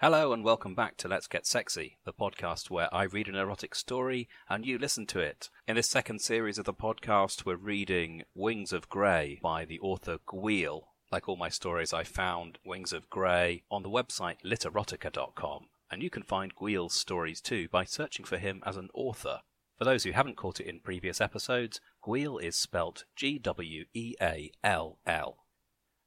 Hello and welcome back to Let's Get Sexy, the podcast where I read an erotic story and you listen to it. In this second series of the podcast, we're reading Wings of Grey by the author Gweall. Like all my stories, I found Wings of Grey on the website literotica.com, and you can find Gweall's stories too by searching for him as an author. For those who haven't caught it in previous episodes, Gweall is spelt Gweall.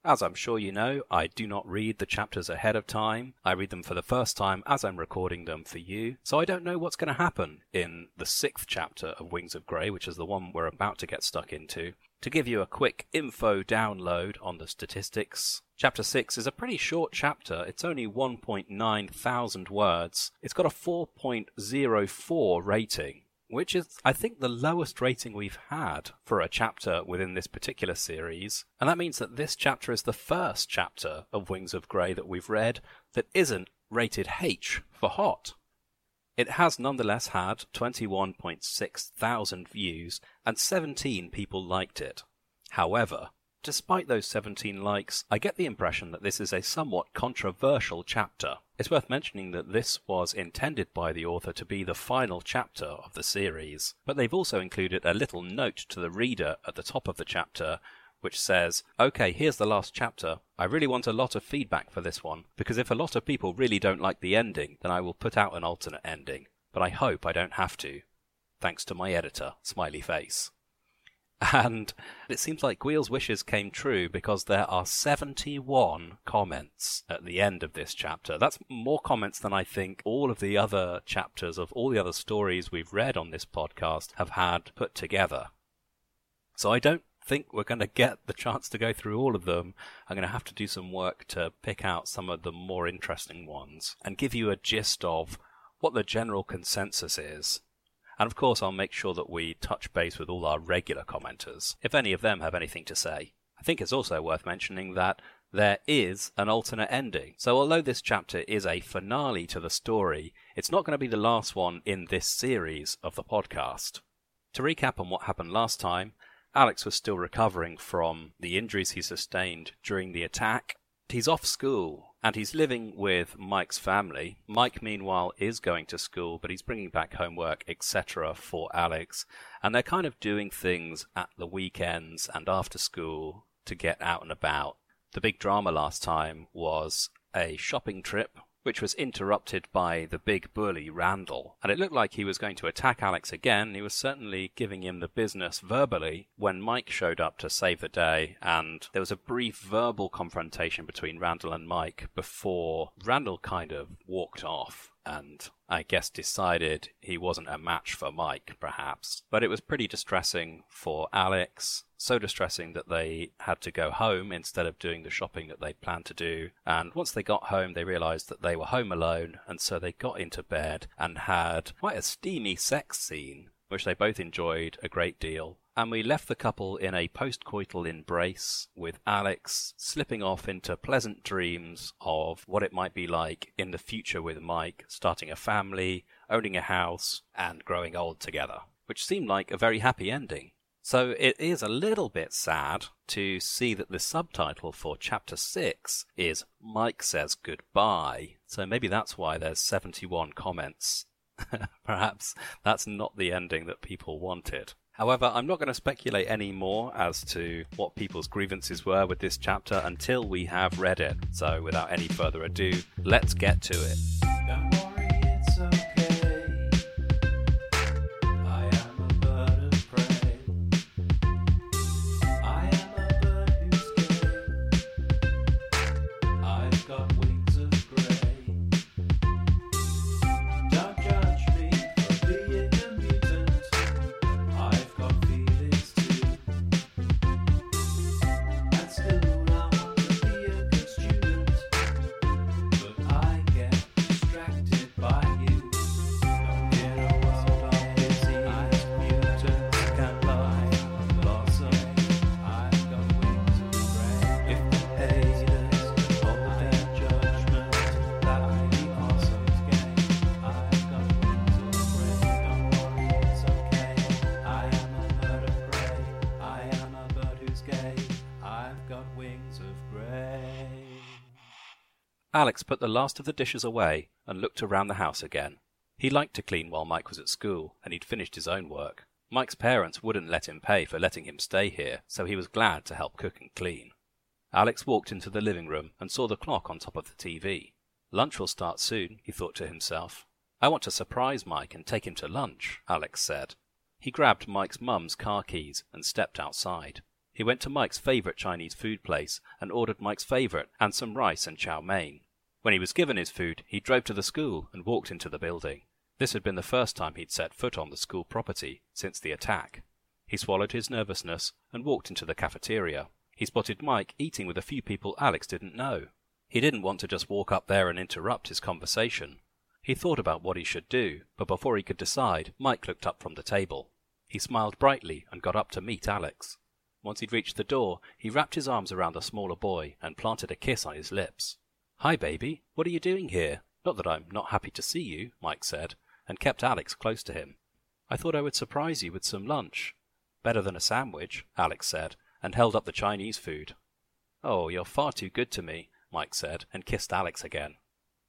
As I'm sure you know, I do not read the chapters ahead of time. I read them for the first time as I'm recording them for you, so I don't know what's going to happen in the 6th chapter of Wings of Grey, which is the one we're about to get stuck into. To give you a quick info download on the statistics, Chapter 6 is a pretty short chapter. It's only 1.9 thousand words. It's got a 4.04 rating, which is, I think, the lowest rating we've had for a chapter within this particular series. And that means that this chapter is the first chapter of Wings of Grey that we've read that isn't rated H for hot. It has nonetheless had 21.6 thousand views, and 17 people liked it. However, despite those 17 likes, I get the impression that this is a somewhat controversial chapter. It's worth mentioning that this was intended by the author to be the final chapter of the series, but they've also included a little note to the reader at the top of the chapter which says, OK, here's the last chapter. I really want a lot of feedback for this one, because if a lot of people really don't like the ending, then I will put out an alternate ending, but I hope I don't have to. Thanks to my editor, smiley face. And it seems like Gweall's wishes came true, because there are 71 comments at the end of this chapter. That's more comments than I think all of the other chapters of all the other stories we've read on this podcast have had put together. So I don't think we're going to get the chance to go through all of them. I'm going to have to do some work to pick out some of the more interesting ones and give you a gist of what the general consensus is. And of course, I'll make sure that we touch base with all our regular commenters, if any of them have anything to say. I think it's also worth mentioning that there is an alternate ending. So although this chapter is a finale to the story, it's not going to be the last one in this series of the podcast. To recap on what happened last time, Alex was still recovering from the injuries he sustained during the attack. He's off school, and he's living with Mike's family. Mike, meanwhile, is going to school, but he's bringing back homework, etc. for Alex. And they're kind of doing things at the weekends and after school to get out and about. The big drama last time was a shopping trip, which was interrupted by the big bully, Randall. And it looked like he was going to attack Alex again. He was certainly giving him the business verbally when Mike showed up to save the day, and there was a brief verbal confrontation between Randall and Mike before Randall kind of walked off and, I guess, decided he wasn't a match for Mike, perhaps. But it was pretty distressing for Alex, so distressing that they had to go home instead of doing the shopping that they'd planned to do. And once they got home, they realised that they were home alone, and so they got into bed and had quite a steamy sex scene, which they both enjoyed a great deal. And we left the couple in a post-coital embrace, with Alex slipping off into pleasant dreams of what it might be like in the future with Mike, starting a family, owning a house, and growing old together, which seemed like a very happy ending. So it is a little bit sad to see that the subtitle for Chapter 6 is Mike Says Goodbye, so maybe that's why there's 71 comments. Perhaps that's not the ending that people wanted. However, I'm not going to speculate any more as to what people's grievances were with this chapter until we have read it. So without any further ado, let's get to it. Don't worry, it's okay. I am a bird of prey. I am a bird who's gay. I've got wings of grey. Don't judge me for being a mutant. I've got feelings too, and still I want to be a good student, but I get Alex put the last of the dishes away and looked around the house again. He liked to clean while Mike was at school, and he'd finished his own work. Mike's parents wouldn't let him pay for letting him stay here, so he was glad to help cook and clean. Alex walked into the living room and saw the clock on top of the TV. Lunch will start soon, he thought to himself. I want to surprise Mike and take him to lunch, Alex said. He grabbed Mike's mum's car keys and stepped outside. He went to Mike's favourite Chinese food place and ordered Mike's favourite and some rice and chow mein. When he was given his food, he drove to the school and walked into the building. This had been the first time he'd set foot on the school property since the attack. He swallowed his nervousness and walked into the cafeteria. He spotted Mike eating with a few people Alex didn't know. He didn't want to just walk up there and interrupt his conversation. He thought about what he should do, but before he could decide, Mike looked up from the table. He smiled brightly and got up to meet Alex. Once he'd reached the door, he wrapped his arms around the smaller boy and planted a kiss on his lips. "Hi, baby. What are you doing here? Not that I'm not happy to see you," Mike said, and kept Alex close to him. "I thought I would surprise you with some lunch." "Better than a sandwich," Alex said, and held up the Chinese food. "Oh, you're far too good to me," Mike said, and kissed Alex again.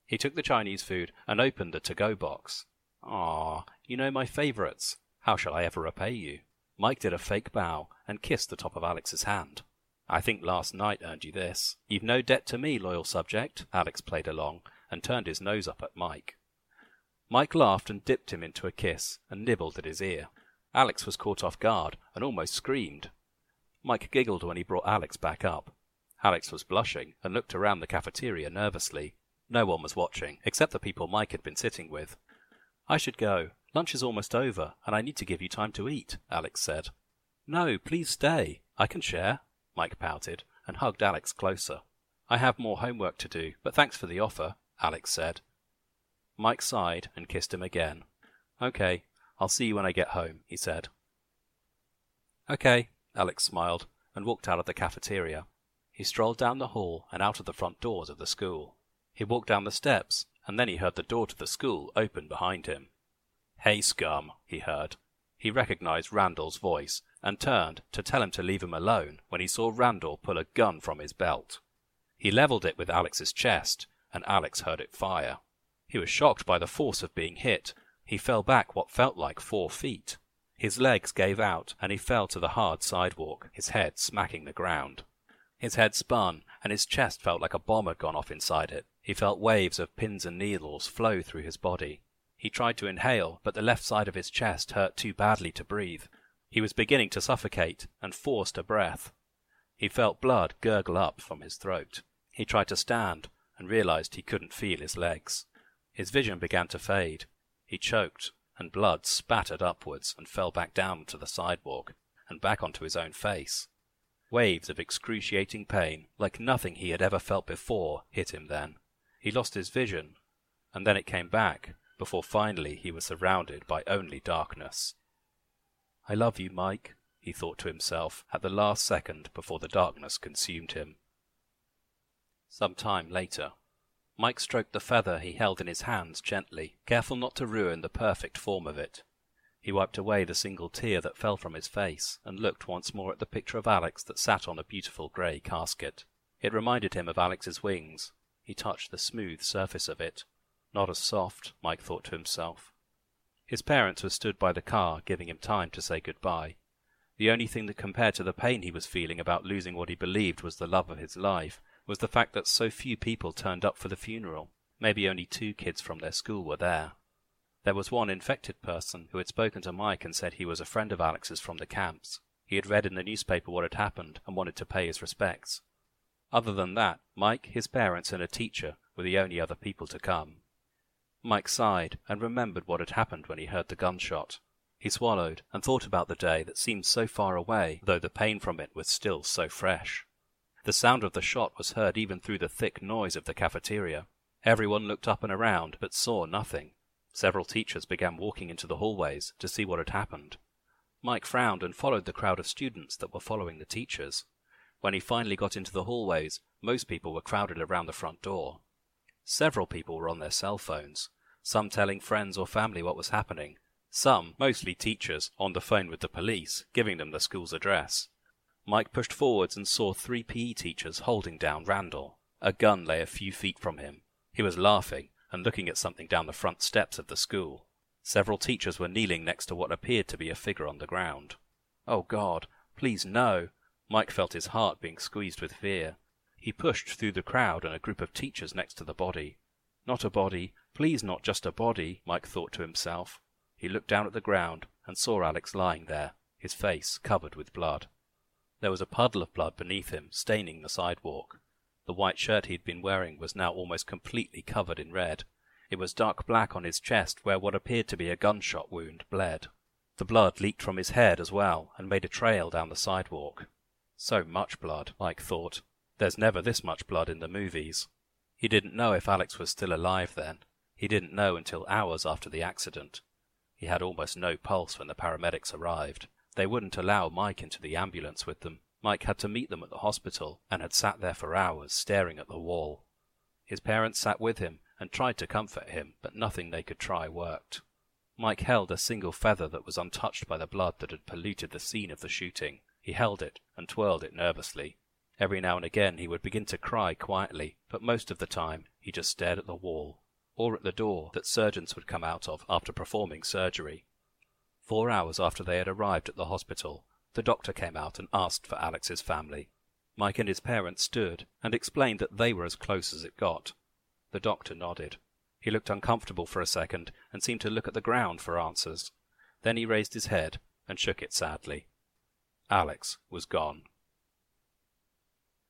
He took the Chinese food and opened the to-go box. "Aw, you know my favourites. How shall I ever repay you?" Mike did a fake bow and kissed the top of Alex's hand. "I think last night earned you this. You've no debt to me, loyal subject," Alex played along, and turned his nose up at Mike. Mike laughed and dipped him into a kiss and nibbled at his ear. Alex was caught off guard and almost screamed. Mike giggled when he brought Alex back up. Alex was blushing and looked around the cafeteria nervously. No one was watching, except the people Mike had been sitting with. "I should go. Lunch is almost over, and I need to give you time to eat," Alex said. "No, please stay. I can share," Mike pouted, and hugged Alex closer. "I have more homework to do, but thanks for the offer," Alex said. Mike sighed and kissed him again. "Okay, I'll see you when I get home," he said. "Okay," Alex smiled, and walked out of the cafeteria. He strolled down the hall and out of the front doors of the school. He walked down the steps, and then he heard the door to the school open behind him. "Hey, scum," he heard. He recognized Randall's voice and turned to tell him to leave him alone when he saw Randall pull a gun from his belt. He leveled it with Alex's chest, and Alex heard it fire. He was shocked by the force of being hit. He fell back what felt like 4 feet. His legs gave out, and he fell to the hard sidewalk, his head smacking the ground. His head spun, and his chest felt like a bomb had gone off inside it. He felt waves of pins and needles flow through his body. He tried to inhale, but the left side of his chest hurt too badly to breathe. He was beginning to suffocate and forced a breath. He felt blood gurgle up from his throat. He tried to stand and realized he couldn't feel his legs. His vision began to fade. He choked, and blood spattered upwards and fell back down to the sidewalk and back onto his own face. Waves of excruciating pain, like nothing he had ever felt before, hit him then. He lost his vision, and then it came back, before finally he was surrounded by only darkness. "I love you, Mike," he thought to himself at the last second before the darkness consumed him. Some time later, Mike stroked the feather he held in his hands gently, careful not to ruin the perfect form of it. He wiped away the single tear that fell from his face and looked once more at the picture of Alex that sat on a beautiful grey casket. It reminded him of Alex's wings. He touched the smooth surface of it. Not as soft, Mike thought to himself. His parents were stood by the car, giving him time to say goodbye. The only thing that compared to the pain he was feeling about losing what he believed was the love of his life was the fact that so few people turned up for the funeral. Maybe only 2 kids from their school were there. There was one infected person who had spoken to Mike and said he was a friend of Alex's from the camps. He had read in the newspaper what had happened and wanted to pay his respects. Other than that, Mike, his parents, and a teacher were the only other people to come. Mike sighed and remembered what had happened when he heard the gunshot. He swallowed and thought about the day that seemed so far away, though the pain from it was still so fresh. The sound of the shot was heard even through the thick noise of the cafeteria. Everyone looked up and around but saw nothing. Several teachers began walking into the hallways to see what had happened. Mike frowned and followed the crowd of students that were following the teachers. When he finally got into the hallways, most people were crowded around the front door. Several people were on their cell phones, some telling friends or family what was happening, some, mostly teachers, on the phone with the police, giving them the school's address. Mike pushed forwards and saw 3 PE teachers holding down Randall. A gun lay a few feet from him. He was laughing and looking at something down the front steps of the school. Several teachers were kneeling next to what appeared to be a figure on the ground. Oh God, please no! Mike felt his heart being squeezed with fear. He pushed through the crowd and a group of teachers next to the body. Not a body, please not just a body, Mike thought to himself. He looked down at the ground and saw Alex lying there, his face covered with blood. There was a puddle of blood beneath him, staining the sidewalk. The white shirt he had been wearing was now almost completely covered in red. It was dark black on his chest, where what appeared to be a gunshot wound bled. The blood leaked from his head as well, and made a trail down the sidewalk. So much blood, Mike thought. There's never this much blood in the movies. He didn't know if Alex was still alive then. He didn't know until hours after the accident. He had almost no pulse when the paramedics arrived. They wouldn't allow Mike into the ambulance with them. Mike had to meet them at the hospital, and had sat there for hours, staring at the wall. His parents sat with him, and tried to comfort him, but nothing they could try worked. Mike held a single feather that was untouched by the blood that had polluted the scene of the shooting. He held it, and twirled it nervously. Every now and again he would begin to cry quietly, but most of the time he just stared at the wall, or at the door that surgeons would come out of after performing surgery. 4 hours after they had arrived at the hospital, the doctor came out and asked for Alex's family. Mike and his parents stood and explained that they were as close as it got. The doctor nodded. He looked uncomfortable for a second and seemed to look at the ground for answers. Then he raised his head and shook it sadly. Alex was gone.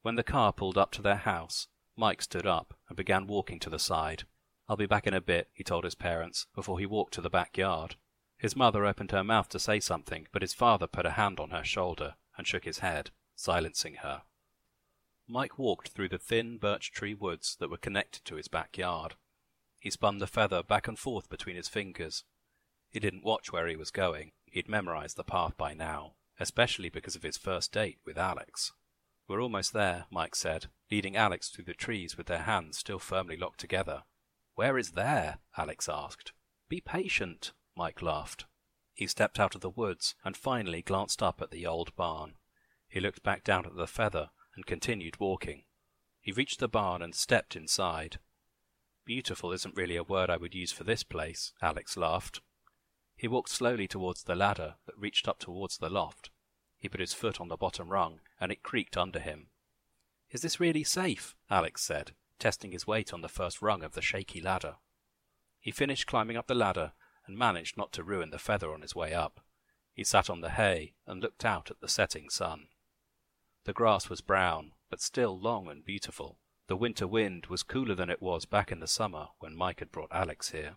When the car pulled up to their house, Mike stood up and began walking to the side. I'll be back in a bit, he told his parents, before he walked to the backyard. His mother opened her mouth to say something, but his father put a hand on her shoulder and shook his head, silencing her. Mike walked through the thin birch tree woods that were connected to his backyard. He spun the feather back and forth between his fingers. He didn't watch where he was going. He'd memorized the path by now, especially because of his first date with Alex. We're almost there, Mike said, leading Alex through the trees with their hands still firmly locked together. Where is there? Alex asked. Be patient. Mike laughed. He stepped out of the woods and finally glanced up at the old barn. He looked back down at the feather and continued walking. He reached the barn and stepped inside. Beautiful isn't really a word I would use for this place, Alex laughed. He walked slowly towards the ladder that reached up towards the loft. He put his foot on the bottom rung and it creaked under him. Is this really safe? Alex said, testing his weight on the first rung of the shaky ladder. He finished climbing up the ladder and managed not to ruin the feather on his way up. He sat on the hay and looked out at the setting sun. The grass was brown, but still long and beautiful. The winter wind was cooler than it was back in the summer when Mike had brought Alex here.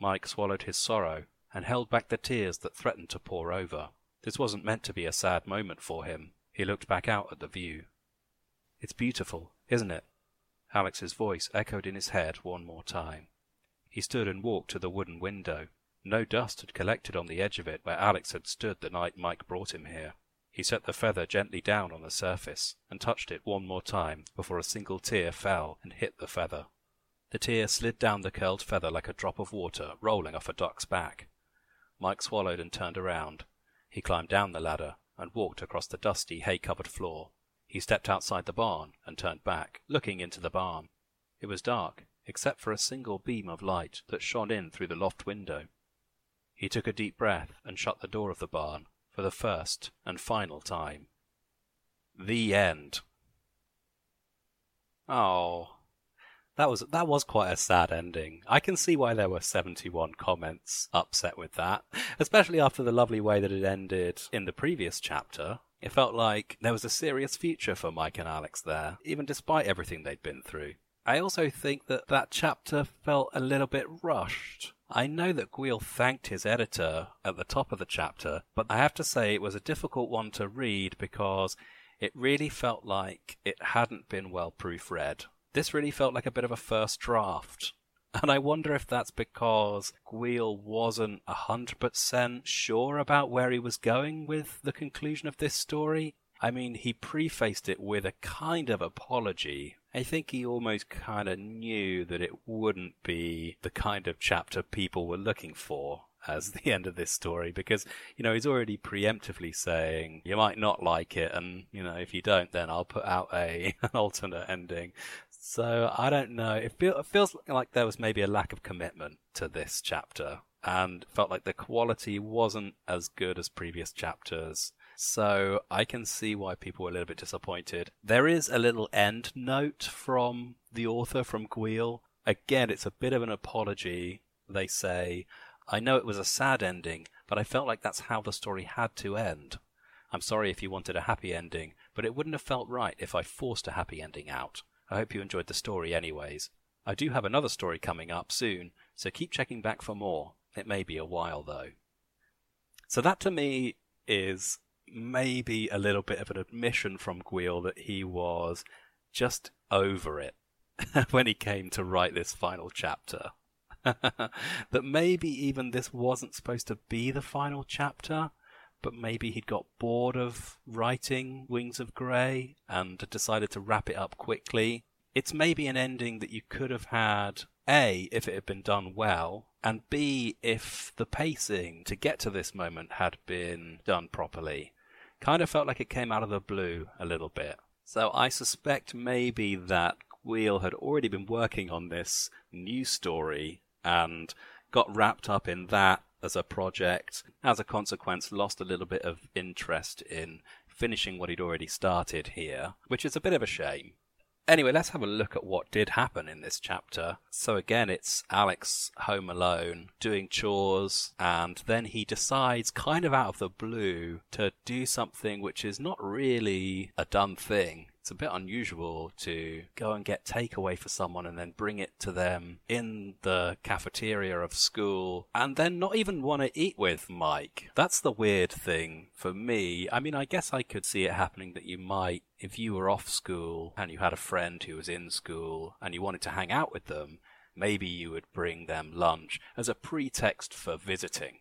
Mike swallowed his sorrow and held back the tears that threatened to pour over. This wasn't meant to be a sad moment for him. He looked back out at the view. It's beautiful, isn't it? Alex's voice echoed in his head one more time. He stood and walked to the wooden window. No dust had collected on the edge of it where Alex had stood the night Mike brought him here. He set the feather gently down on the surface and touched it one more time before a single tear fell and hit the feather. The tear slid down the curled feather like a drop of water rolling off a duck's back. Mike swallowed and turned around. He climbed down the ladder and walked across the dusty, hay-covered floor. He stepped outside the barn and turned back, looking into the barn. It was dark, except for a single beam of light that shone in through the loft window. He took a deep breath and shut the door of the barn for the first and final time. The end. Oh, that was quite a sad ending. I can see why there were 71 comments upset with that, especially after the lovely way that it ended in the previous chapter. It felt like there was a serious future for Mike and Alex there, even despite everything they'd been through. I also think that chapter felt a little bit rushed. I know that Gweall thanked his editor at the top of the chapter, but I have to say it was a difficult one to read because it really felt like it hadn't been well proofread. This really felt like a bit of a first draft. And I wonder if that's because Gweall wasn't 100% sure about where he was going with the conclusion of this story. I mean, he prefaced it with a kind of apology. I think he almost kind of knew that it wouldn't be the kind of chapter people were looking for as the end of this story because, he's already preemptively saying, you might not like it and, if you don't, then I'll put out an alternate ending. So I don't know. It feels like there was maybe a lack of commitment to this chapter, and felt like the quality wasn't as good as previous chapters. So I can see why people were a little bit disappointed. There is a little end note from the author, from Gweall. Again, it's a bit of an apology. They say, I know it was a sad ending, but I felt like that's how the story had to end. I'm sorry if you wanted a happy ending, but it wouldn't have felt right if I forced a happy ending out. I hope you enjoyed the story anyways. I do have another story coming up soon, so keep checking back for more. It may be a while, though. So that, to me, is maybe a little bit of an admission from Gweall that he was just over it when he came to write this final chapter. That maybe even this wasn't supposed to be the final chapter, but maybe he'd got bored of writing Wings of Grey and decided to wrap it up quickly. It's maybe an ending that you could have had, A, if it had been done well, and B, if the pacing to get to this moment had been done properly. Kind of felt like it came out of the blue a little bit. So I suspect maybe that Gweall had already been working on this new story and got wrapped up in that as a project. As a consequence, lost a little bit of interest in finishing what he'd already started here, which is a bit of a shame. Anyway, let's have a look at what did happen in this chapter. So again, it's Alex home alone, doing chores, and then he decides, kind of out of the blue, to do something which is not really a done thing. It's a bit unusual to go and get takeaway for someone and then bring it to them in the cafeteria of school and then not even want to eat with Mike. That's the weird thing for me. I mean, I guess I could see it happening that you might, if you were off school and you had a friend who was in school and you wanted to hang out with them, maybe you would bring them lunch as a pretext for visiting,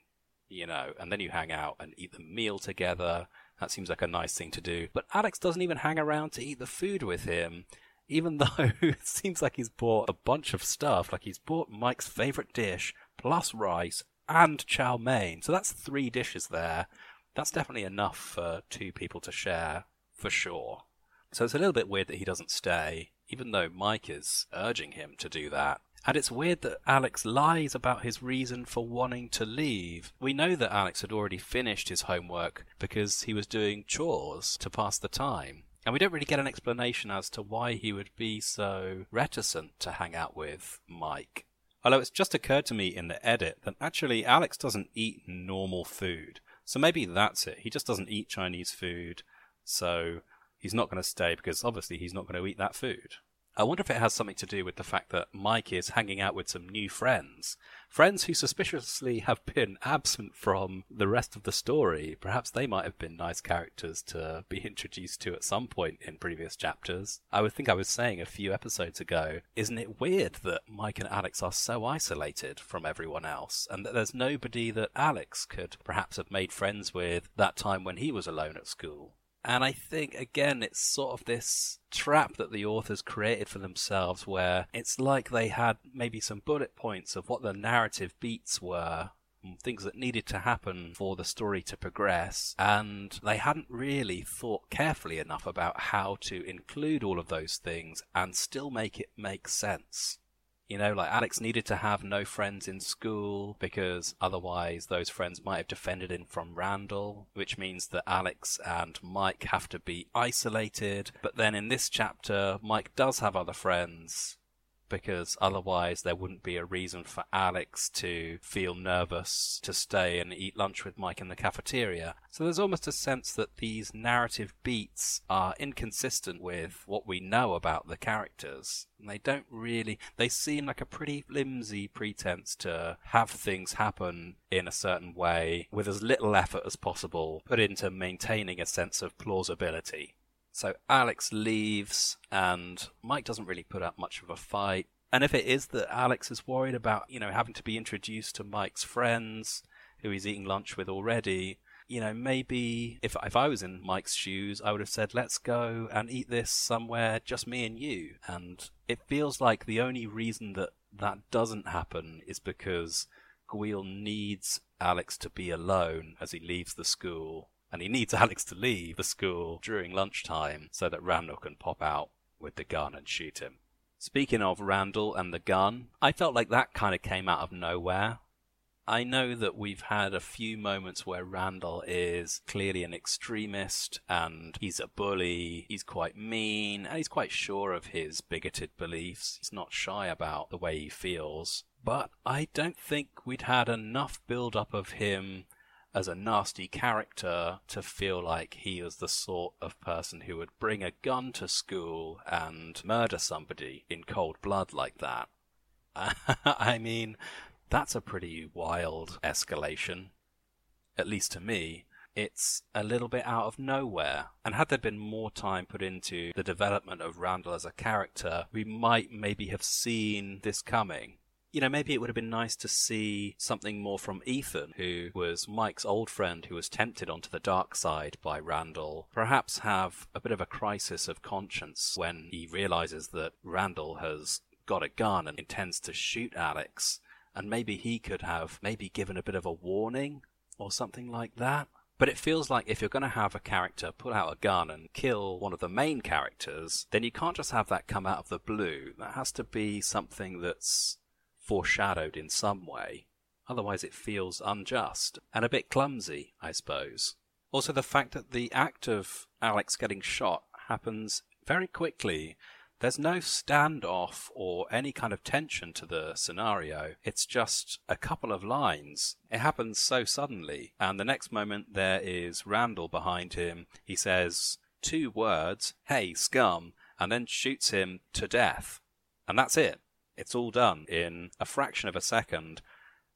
you know, and then you hang out and eat the meal together. That seems like a nice thing to do. But Alex doesn't even hang around to eat the food with him, even though it seems like he's bought a bunch of stuff. Like he's bought Mike's favourite dish, plus rice, and chow mein. So that's 3 dishes there. That's definitely enough for 2 people to share, for sure. So it's a little bit weird that he doesn't stay, even though Mike is urging him to do that. And it's weird that Alex lies about his reason for wanting to leave. We know that Alex had already finished his homework because he was doing chores to pass the time. And we don't really get an explanation as to why he would be so reticent to hang out with Mike. Although it's just occurred to me in the edit that actually Alex doesn't eat normal food. So maybe that's it. He just doesn't eat Chinese food. So he's not going to stay because obviously he's not going to eat that food. I wonder if it has something to do with the fact that Mike is hanging out with some new friends. Friends who suspiciously have been absent from the rest of the story. Perhaps they might have been nice characters to be introduced to at some point in previous chapters. I would think I was saying a few episodes ago, isn't it weird that Mike and Alex are so isolated from everyone else and that there's nobody that Alex could perhaps have made friends with that time when he was alone at school? And I think, again, it's sort of this trap that the authors created for themselves where it's like they had maybe some bullet points of what the narrative beats were, things that needed to happen for the story to progress, and they hadn't really thought carefully enough about how to include all of those things and still make it make sense. You know, like Alex needed to have no friends in school because otherwise those friends might have defended him from Randall, which means that Alex and Mike have to be isolated. But then in this chapter, Mike does have other friends because otherwise there wouldn't be a reason for Alex to feel nervous to stay and eat lunch with Mike in the cafeteria. So there's almost a sense that these narrative beats are inconsistent with what we know about the characters. And they don't really... They seem like a pretty flimsy pretense to have things happen in a certain way with as little effort as possible put into maintaining a sense of plausibility. So Alex leaves and Mike doesn't really put up much of a fight. And if it is that Alex is worried about, you know, having to be introduced to Mike's friends who he's eating lunch with already... You know, maybe if I was in Mike's shoes, I would have said, let's go and eat this somewhere, just me and you. And it feels like the only reason that doesn't happen is because Gweall needs Alex to be alone as he leaves the school. And he needs Alex to leave the school during lunchtime so that Randall can pop out with the gun and shoot him. Speaking of Randall and the gun, I felt like that kind of came out of nowhere. I know that we've had a few moments where Randall is clearly an extremist and he's a bully, he's quite mean, and he's quite sure of his bigoted beliefs. He's not shy about the way he feels. But I don't think we'd had enough build-up of him as a nasty character to feel like he was the sort of person who would bring a gun to school and murder somebody in cold blood like that. I mean, that's a pretty wild escalation. At least to me, it's a little bit out of nowhere. And had there been more time put into the development of Randall as a character, we might maybe have seen this coming. You know, maybe it would have been nice to see something more from Ethan, who was Mike's old friend who was tempted onto the dark side by Randall. Perhaps have a bit of a crisis of conscience when he realizes that Randall has got a gun and intends to shoot Alex. And maybe he could have given a bit of a warning or something like that. But it feels like if you're going to have a character pull out a gun and kill one of the main characters, then you can't just have that come out of the blue. That has to be something that's foreshadowed in some way. Otherwise it feels unjust and a bit clumsy, I suppose. Also the fact that the act of Alex getting shot happens very quickly. There's no standoff or any kind of tension to the scenario. It's just a couple of lines. It happens so suddenly, and the next moment there is Randall behind him. He says 2 words, "Hey, scum," and then shoots him to death. And that's it. It's all done in a fraction of a second,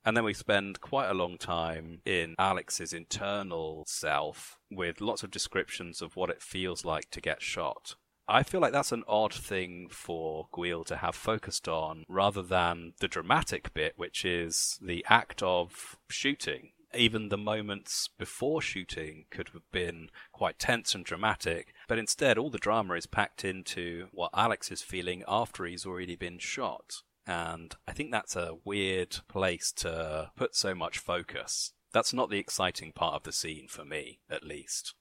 and then we spend quite a long time in Alex's internal self with lots of descriptions of what it feels like to get shot. I feel like that's an odd thing for Gweall to have focused on rather than the dramatic bit, which is the act of shooting. Even the moments before shooting could have been quite tense and dramatic, but instead all the drama is packed into what Alex is feeling after he's already been shot. And I think that's a weird place to put so much focus. That's not the exciting part of the scene for me, at least.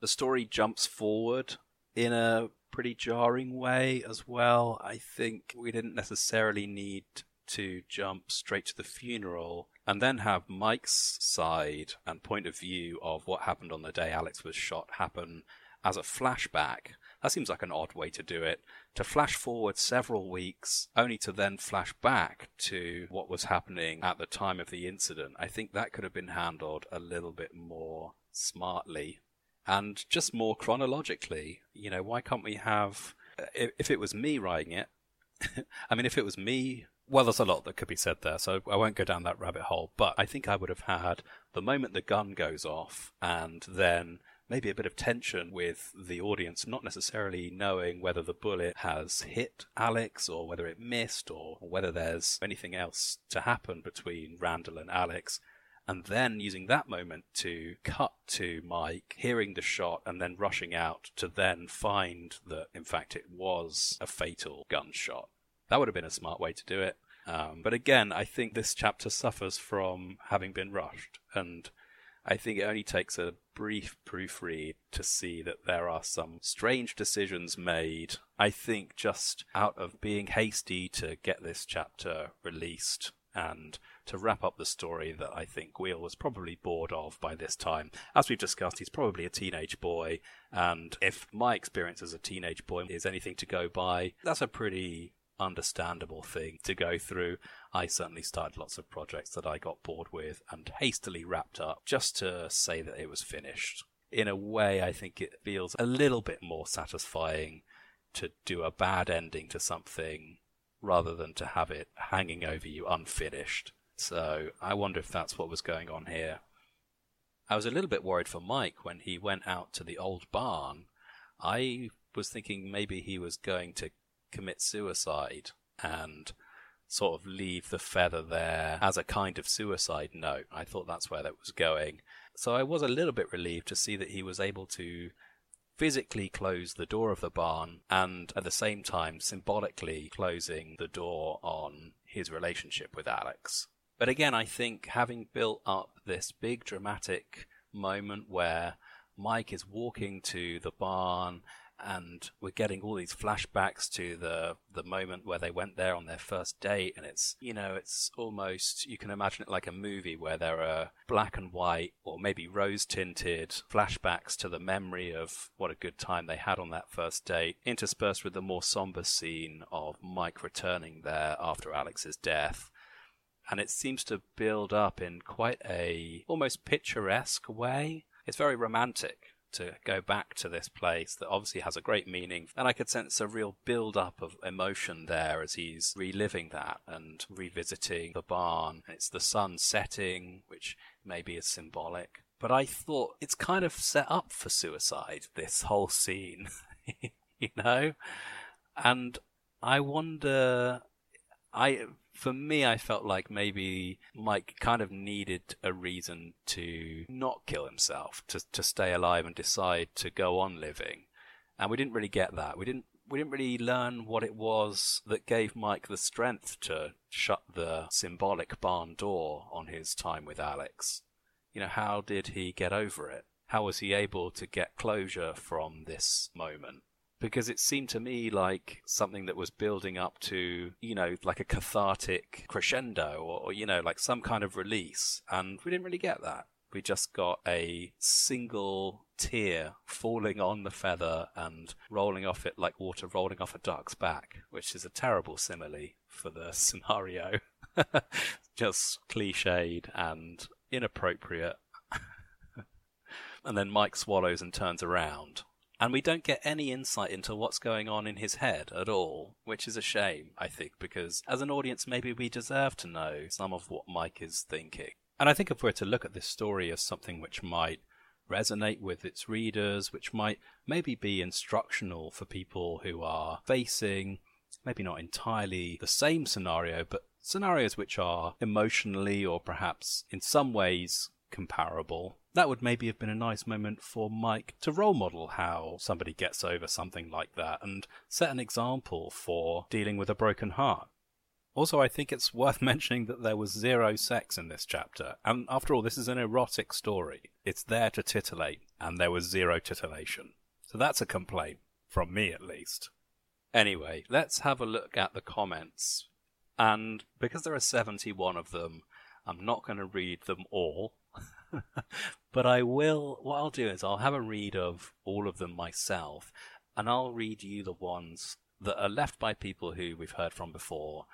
The story jumps forward in a pretty jarring way as well. I think we didn't necessarily need to jump straight to the funeral and then have Mike's side and point of view of what happened on the day Alex was shot happen as a flashback. That seems like an odd way to do it. To flash forward several weeks, only to then flash back to what was happening at the time of the incident. I think that could have been handled a little bit more smartly and just more chronologically. You know, why can't we have... If it was me writing it... I mean, if it was me... Well, there's a lot that could be said there, so I won't go down that rabbit hole, but I think I would have had the moment the gun goes off and then maybe a bit of tension with the audience, not necessarily knowing whether the bullet has hit Alex or whether it missed or whether there's anything else to happen between Randall and Alex, and then using that moment to cut to Mike hearing the shot and then rushing out to then find that, in fact, it was a fatal gunshot. That would have been a smart way to do it. But again, I think this chapter suffers from having been rushed. And I think it only takes a brief proofread to see that there are some strange decisions made. I think just out of being hasty to get this chapter released and to wrap up the story that I think Gweall was probably bored of by this time. As we've discussed, he's probably a teenage boy, and if my experience as a teenage boy is anything to go by, that's a pretty understandable thing to go through. I certainly started lots of projects that I got bored with and hastily wrapped up just to say that it was finished. In a way, I think it feels a little bit more satisfying to do a bad ending to something rather than to have it hanging over you unfinished. So I wonder if that's what was going on here. I was a little bit worried for Mike when he went out to the old barn. I was thinking maybe he was going to commit suicide and sort of leave the feather there as a kind of suicide note. I thought that's where that was going. So I was a little bit relieved to see that he was able to physically close the door of the barn and at the same time symbolically closing the door on his relationship with Alex. But again, I think having built up this big dramatic moment where Mike is walking to the barn and we're getting all these flashbacks to the moment where they went there on their first date, and it's, you know, it's almost, you can imagine it like a movie where there are black and white or maybe rose-tinted flashbacks to the memory of what a good time they had on that first date, interspersed with the more somber scene of Mike returning there after Alex's death. And it seems to build up in quite a almost picturesque way. It's very romantic to go back to this place that obviously has a great meaning, and I could sense a real build-up of emotion there as he's reliving that and revisiting the barn. It's the sun setting, which maybe is symbolic. But I thought it's kind of set up for suicide, this whole scene, you know? And I wonder... For me, I felt like maybe Mike kind of needed a reason to not kill himself, to stay alive and decide to go on living. And we didn't really get that. We didn't really learn what it was that gave Mike the strength to shut the symbolic barn door on his time with Alex. You know, how did he get over it? How was he able to get closure from this moment? Because it seemed to me like something that was building up to, you know, like a cathartic crescendo or, you know, like some kind of release. And we didn't really get that. We just got a single tear falling on the feather and rolling off it like water rolling off a duck's back, which is a terrible simile for the scenario. Just cliched and inappropriate. And then Mike swallows and turns around. And we don't get any insight into what's going on in his head at all, which is a shame, I think, because as an audience, maybe we deserve to know some of what Mike is thinking. And I think if we're to look at this story as something which might resonate with its readers, which might maybe be instructional for people who are facing, maybe not entirely the same scenario, but scenarios which are emotionally or perhaps in some ways comparable, that would maybe have been a nice moment for Mike to role model how somebody gets over something like that and set an example for dealing with a broken heart. Also, I think it's worth mentioning that there was zero sex in this chapter. And after all, this is an erotic story. It's there to titillate, and there was zero titillation. So that's a complaint, from me at least. Anyway, let's have a look at the comments. And because there are 71 of them, I'm not going to read them all. But I will, what I'll do is I'll have a read of all of them myself, and I'll read you the ones that are left by people who we've heard from before,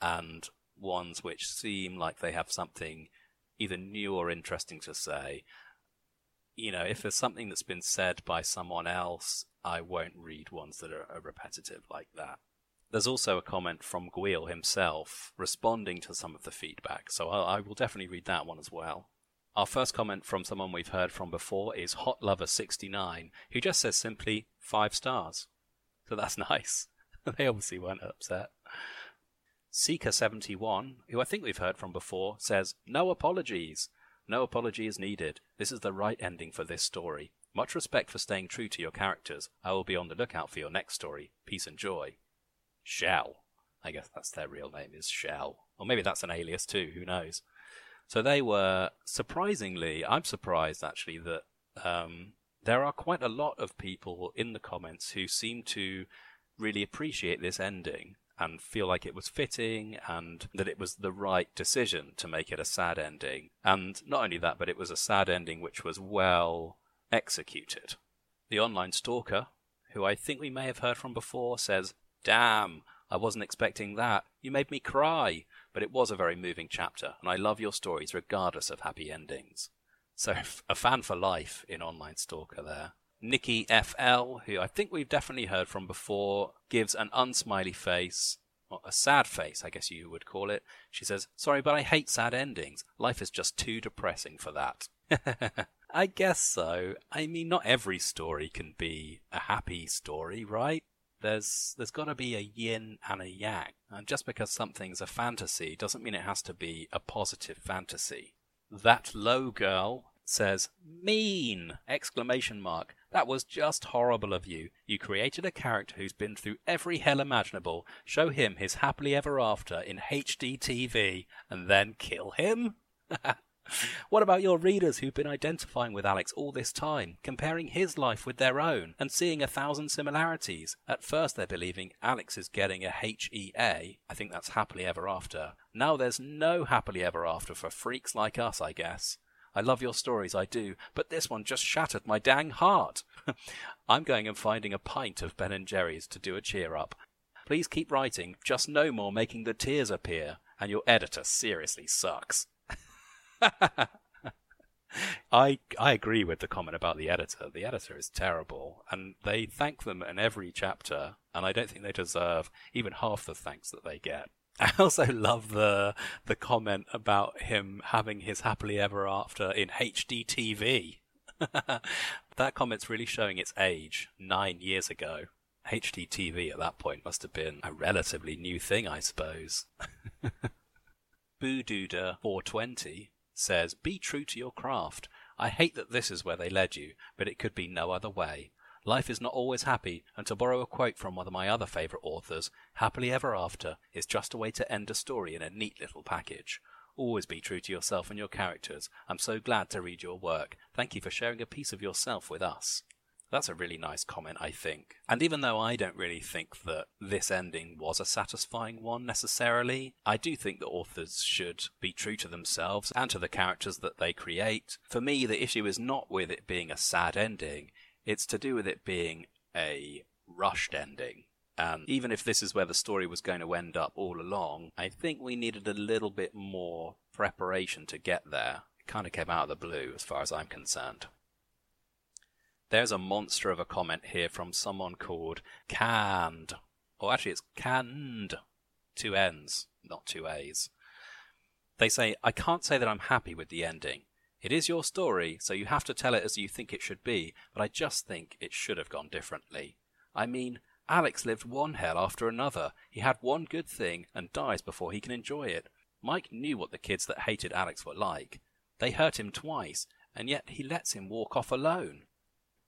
and ones which seem like they have something either new or interesting to say. You know, if there's something that's been said by someone else, I won't read ones that are repetitive like that. There's also a comment from Gweall himself responding to some of the feedback, so I will definitely read that one as well. Our first comment from someone we've heard from before is Hot Lover 69, who just says simply 5 stars. So that's nice. They obviously weren't upset. Seeker 71, who I think we've heard from before, says no apologies. No apology is needed. This is the right ending for this story. Much respect for staying true to your characters. I will be on the lookout for your next story. Peace and joy. Shell. I guess that's their real name is Shell. Or maybe that's an alias too. Who knows? So they were, surprisingly, I'm surprised actually that there are quite a lot of people in the comments who seem to really appreciate this ending and feel like it was fitting and that it was the right decision to make it a sad ending. And not only that, but it was a sad ending which was well executed. The Online Stalker, who I think we may have heard from before, says, "Damn, I wasn't expecting that. You made me cry. But it was a very moving chapter, and I love your stories regardless of happy endings." So a fan for life in Online Stalker there. Nikki FL, who I think we've definitely heard from before, gives an unsmiley face, or a sad face, I guess you would call it. She says, "Sorry, but I hate sad endings. Life is just too depressing for that." I guess so. I mean, not every story can be a happy story, right? There's got to be a yin and a yang. And just because something's a fantasy doesn't mean it has to be a positive fantasy. That Low Girl says, "Mean! !" That was just horrible of you. You created a character who's been through every hell imaginable. Show him his happily ever after in HDTV and then kill him? What about your readers who've been identifying with Alex all this time, comparing his life with their own, and seeing 1,000 similarities? At first they're believing Alex is getting a HEA, I think that's happily ever after. Now there's no happily ever after for freaks like us, I guess. I love your stories, I do, but this one just shattered my dang heart. I'm going and finding a pint of Ben & Jerry's to do a cheer up. Please keep writing, just no more making the tears appear, and your editor seriously sucks. I agree with the comment about the editor. The editor is terrible, and they thank them in every chapter, and I don't think they deserve even half the thanks that they get. I also love the comment about him having his happily ever after in HDTV. That comment's really showing its age. 9 years ago. HDTV at that point must have been a relatively new thing, I suppose. Booduda420 says, be true to your craft. I hate that this is where they led you, but it could be no other way. Life is not always happy, and to borrow a quote from one of my other favourite authors, happily ever after is just a way to end a story in a neat little package. Always be true to yourself and your characters. I'm so glad to read your work. Thank you for sharing a piece of yourself with us. That's a really nice comment, I think. And even though I don't really think that this ending was a satisfying one necessarily, I do think that authors should be true to themselves and to the characters that they create. For me, the issue is not with it being a sad ending. It's to do with it being a rushed ending. And even if this is where the story was going to end up all along, I think we needed a little bit more preparation to get there. It kind of came out of the blue, as far as I'm concerned. There's a monster of a comment here from someone called Canned. Or actually, it's Canned. Two N's, not two A's. They say, I can't say that I'm happy with the ending. It is your story, so you have to tell it as you think it should be, but I just think it should have gone differently. I mean, Alex lived one hell after another. He had one good thing and dies before he can enjoy it. Mike knew what the kids that hated Alex were like. They hurt him twice, and yet he lets him walk off alone.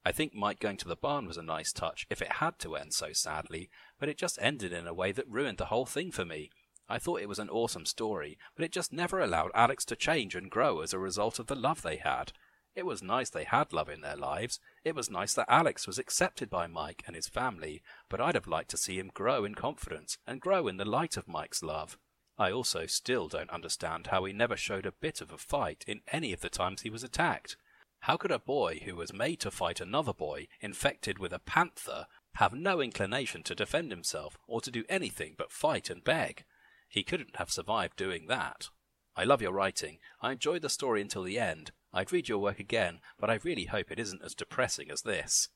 I think Mike going to the barn was a nice touch, if it had to end so sadly, but it just ended in a way that ruined the whole thing for me. I thought it was an awesome story, but it just never allowed Alex to change and grow as a result of the love they had. It was nice they had love in their lives. It was nice that Alex was accepted by Mike and his family, but I'd have liked to see him grow in confidence and grow in the light of Mike's love. I also still don't understand how he never showed a bit of a fight in any of the times he was attacked. How could a boy who was made to fight another boy, infected with a panther, have no inclination to defend himself or to do anything but fight and beg? He couldn't have survived doing that. I love your writing. I enjoyed the story until the end. I'd read your work again, but I really hope it isn't as depressing as this.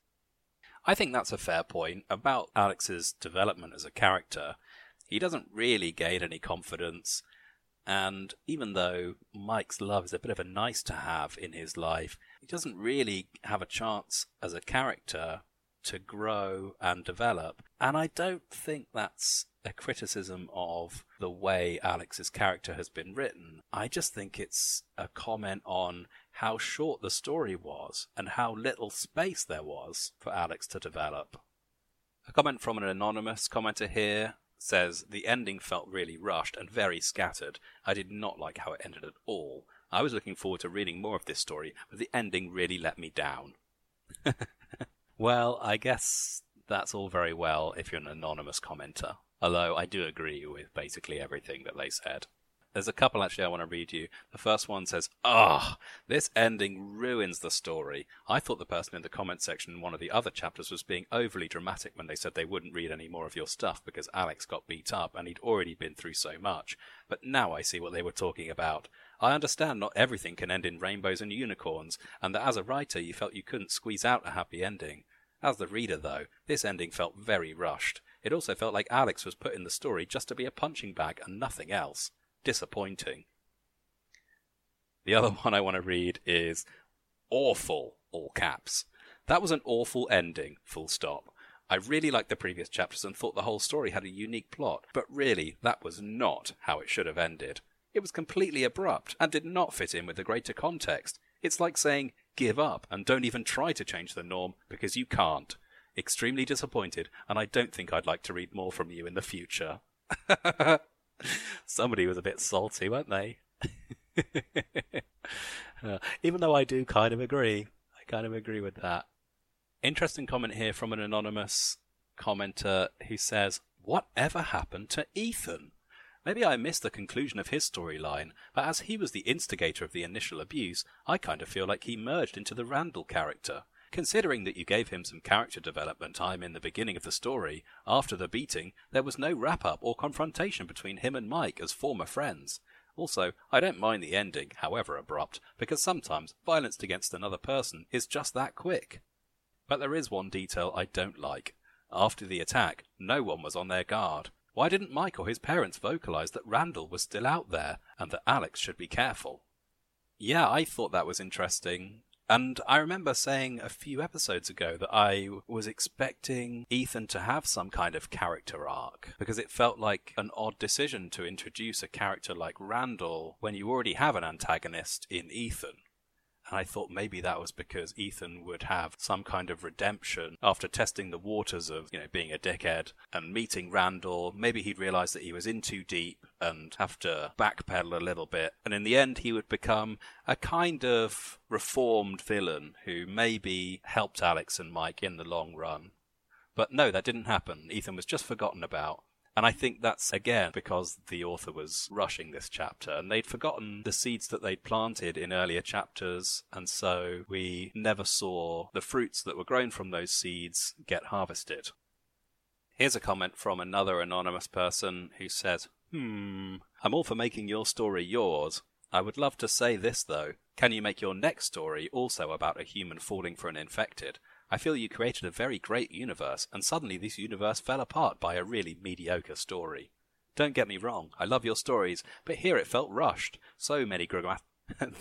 I think that's a fair point about Alex's development as a character. He doesn't really gain any confidence, and even though Mike's love is a bit of a nice to have in his life, he doesn't really have a chance as a character to grow and develop. And I don't think that's a criticism of the way Alex's character has been written. I just think it's a comment on how short the story was and how little space there was for Alex to develop. A comment from an anonymous commenter here says, the ending felt really rushed and very scattered. I did not like how it ended at all. I was looking forward to reading more of this story, but the ending really let me down. Well, I guess that's all very well if you're an anonymous commenter. Although I do agree with basically everything that they said. There's a couple actually I want to read you. The first one says, this ending ruins the story. I thought the person in the comment section in one of the other chapters was being overly dramatic when they said they wouldn't read any more of your stuff because Alex got beat up and he'd already been through so much. But now I see what they were talking about. I understand not everything can end in rainbows and unicorns, and that as a writer you felt you couldn't squeeze out a happy ending. As the reader, though, this ending felt very rushed. It also felt like Alex was put in the story just to be a punching bag and nothing else. Disappointing. The other one I want to read is awful, all caps. That was an awful ending, full stop. I really liked the previous chapters and thought the whole story had a unique plot, but really, that was not how it should have ended. It was completely abrupt and did not fit in with the greater context. It's like saying, give up and don't even try to change the norm because you can't. Extremely disappointed, and I don't think I'd like to read more from you in the future. Somebody was a bit salty, weren't they? Even though I do kind of agree. I kind of agree with that. Interesting comment here from an anonymous commenter who says, "Whatever happened to Ethan? Maybe I missed the conclusion of his storyline, but as he was the instigator of the initial abuse, I kind of feel like he merged into the Randall character. Considering that you gave him some character development time in the beginning of the story, after the beating, there was no wrap-up or confrontation between him and Mike as former friends. Also, I don't mind the ending, however abrupt, because sometimes violence against another person is just that quick. But there is one detail I don't like. After the attack, no one was on their guard. Why didn't Mike or his parents vocalise that Randall was still out there, and that Alex should be careful?" Yeah, I thought that was interesting. And I remember saying a few episodes ago that I was expecting Ethan to have some kind of character arc, because it felt like an odd decision to introduce a character like Randall when you already have an antagonist in Ethan. And I thought maybe that was because Ethan would have some kind of redemption after testing the waters of, being a dickhead and meeting Randall. Maybe he'd realise that he was in too deep and have to backpedal a little bit. And in the end, he would become a kind of reformed villain who maybe helped Alex and Mike in the long run. But no, that didn't happen. Ethan was just forgotten about. And I think that's, again, because the author was rushing this chapter and they'd forgotten the seeds that they'd planted in earlier chapters, and so we never saw the fruits that were grown from those seeds get harvested. Here's a comment from another anonymous person who says, "I'm all for making your story yours. I would love to say this, though. Can you make your next story also about a human falling for an infected? I feel you created a very great universe, and suddenly this universe fell apart by a really mediocre story. Don't get me wrong, I love your stories, but here it felt rushed. So many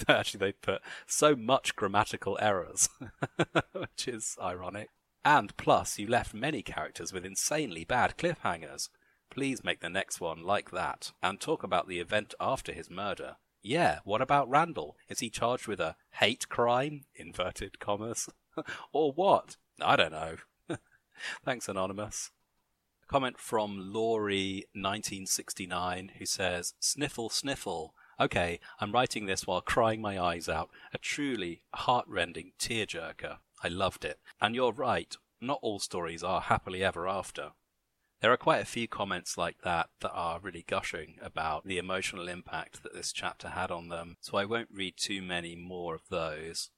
actually, they put so much grammatical errors, which is ironic. And plus, you left many characters with insanely bad cliffhangers. Please make the next one like that, and talk about the event after his murder. Yeah, what about Randall? Is he charged with a hate crime? Inverted commas. Or what? I don't know. Thanks, Anonymous. A comment from Laurie1969, who says, "Sniffle, sniffle. Okay, I'm writing this while crying my eyes out. A truly heartrending tearjerker. I loved it. And you're right, not all stories are happily ever after." There are quite a few comments like that that are really gushing about the emotional impact that this chapter had on them, so I won't read too many more of those.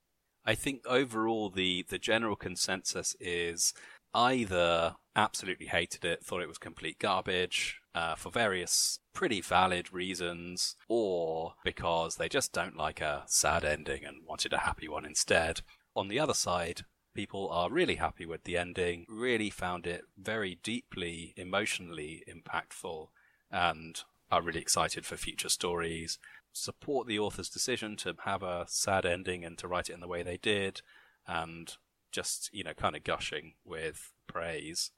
I think overall the general consensus is either absolutely hated it, thought it was complete garbage for various pretty valid reasons, or because they just don't like a sad ending and wanted a happy one instead. On the other side, people are really happy with the ending, really found it very deeply emotionally impactful, and are really excited for future stories, support the author's decision to have a sad ending and to write it in the way they did, and just, kind of gushing with praise.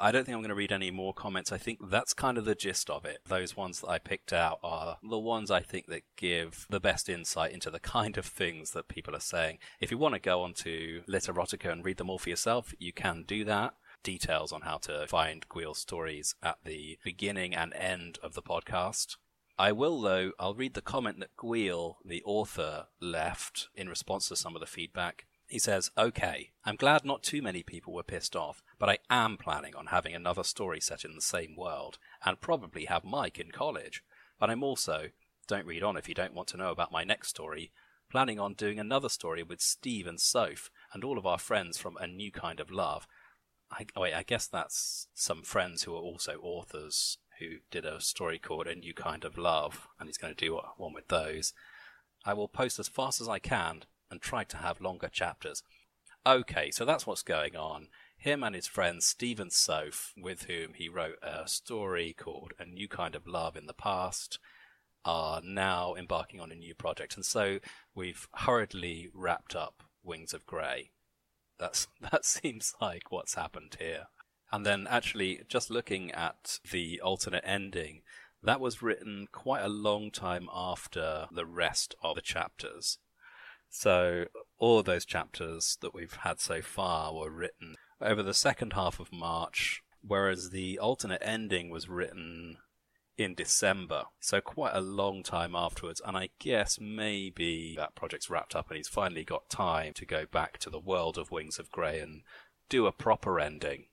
I don't think I'm going to read any more comments. I think that's kind of the gist of it. Those ones that I picked out are the ones I think that give the best insight into the kind of things that people are saying. If you want to go onto Literotica and read them all for yourself, you can do that. Details on how to find Gweall's stories at the beginning and end of the podcast. I will, though, I'll read the comment that Gweall, the author, left in response to some of the feedback. He says, "Okay, I'm glad not too many people were pissed off, but I am planning on having another story set in the same world, and probably have Mike in college. But I'm also, don't read on if you don't want to know about my next story, planning on doing another story with Steve and Soph, and all of our friends from A New Kind of Love." I guess that's some friends who are also authors, who did a story called A New Kind of Love, and he's going to do one with those. "I will post as fast as I can and try to have longer chapters." Okay, so that's what's going on. Him and his friends Steve and Soph, with whom he wrote a story called A New Kind of Love in the past, are now embarking on a new project. And so we've hurriedly wrapped up Wings of Grey. That seems like what's happened here. And then actually, just looking at the alternate ending, that was written quite a long time after the rest of the chapters. So all those chapters that we've had so far were written over the second half of March, whereas the alternate ending was written in December, so quite a long time afterwards, and I guess maybe that project's wrapped up and he's finally got time to go back to the world of Wings of Grey and do a proper ending,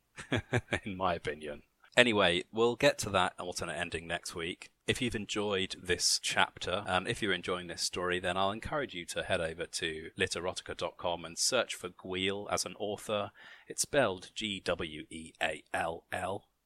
in my opinion. Anyway, we'll get to that alternate ending next week. If you've enjoyed this chapter, and if you're enjoying this story, then I'll encourage you to head over to literotica.com and search for Gweall as an author. It's spelled Gweall.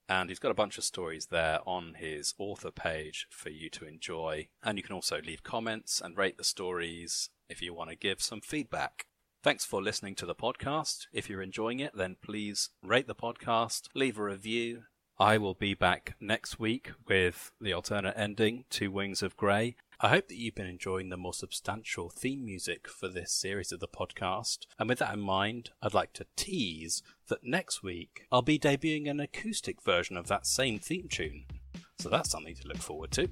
And he's got a bunch of stories there on his author page for you to enjoy. And you can also leave comments and rate the stories if you want to give some feedback. Thanks for listening to the podcast. If you're enjoying it, then please rate the podcast, leave a review. I will be back next week with the alternate ending to Wings of Grey. I hope that you've been enjoying the more substantial theme music for this series of the podcast. And with that in mind, I'd like to tease that next week I'll be debuting an acoustic version of that same theme tune. So that's something to look forward to.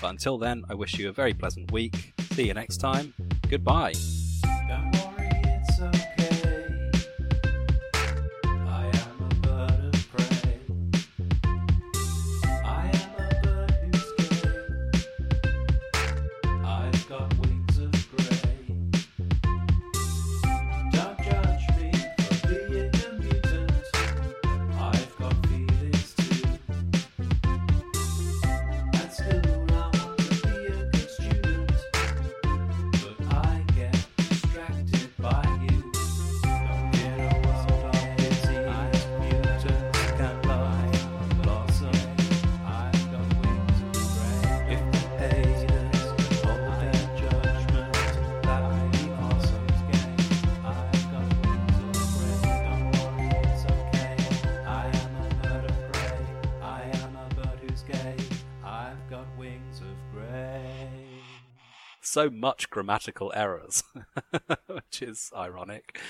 But until then, I wish you a very pleasant week. See you next time. Goodbye. Don't worry, it's okay. So much grammatical errors, which is ironic.